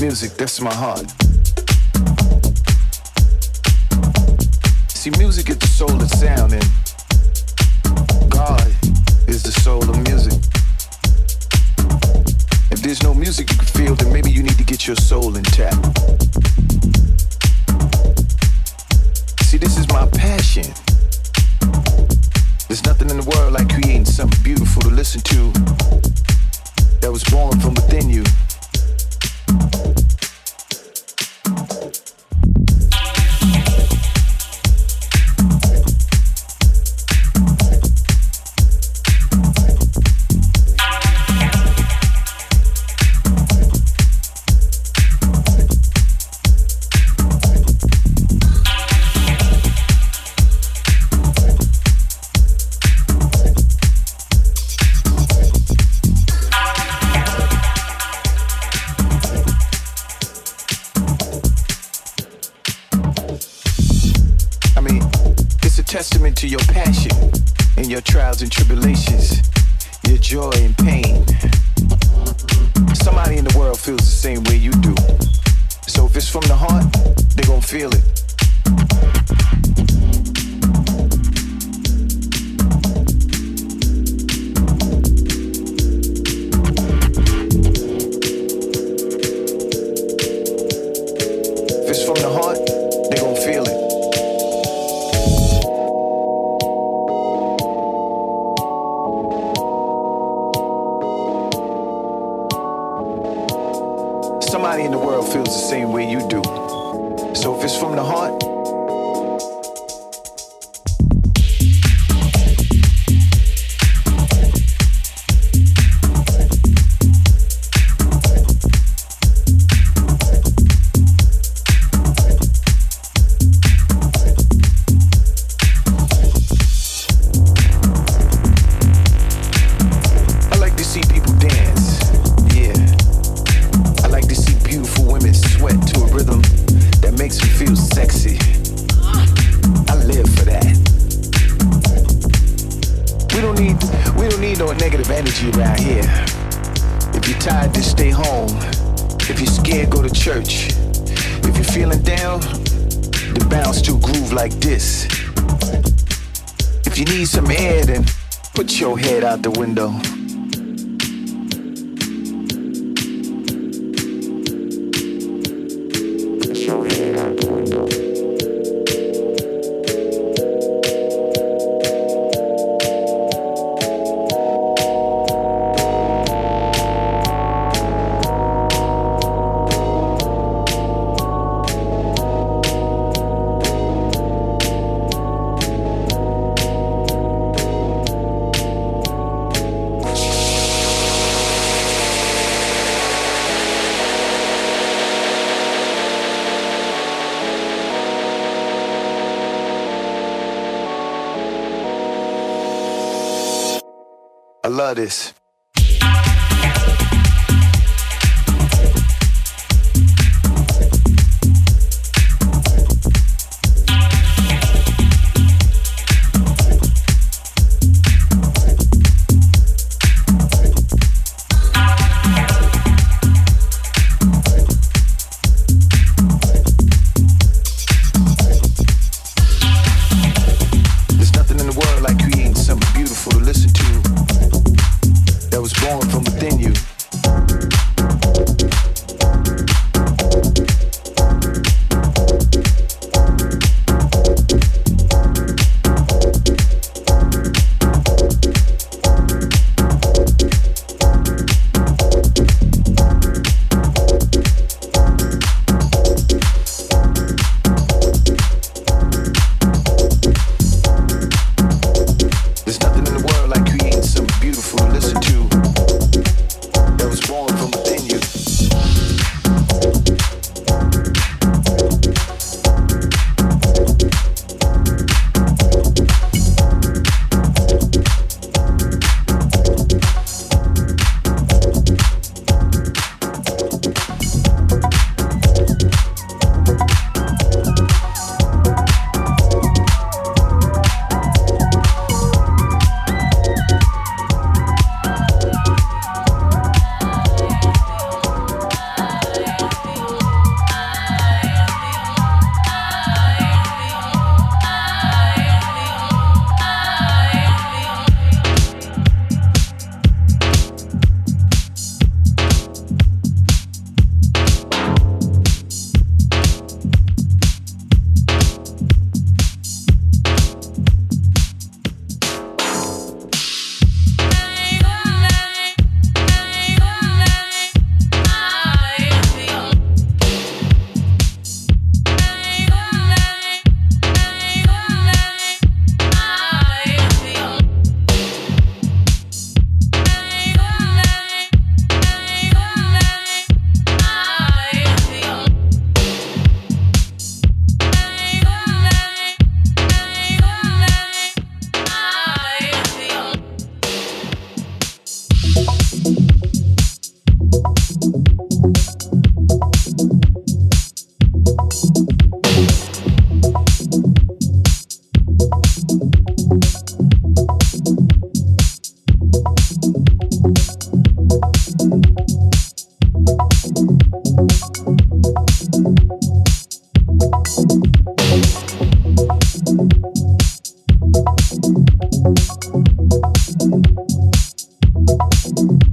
Music, that's my heart. See, music is the soul of sound, and God is the soul of music. If there's no music you can feel, then maybe you need to get your soul intact. See, this is my passion. There's nothing in the world like creating something beautiful to listen to that was born from within you. Testament to your passion and your trials and tribulations, your joy and pain. Somebody in the world feels the same way you do. So if it's from the heart, they're gonna feel it. ain't no negative energy around here. If you're tired, just stay home. If you're scared, go to church. If you're feeling down, then bounce to a groove like this. If you need some air, then put your head out the window.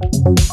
Love this.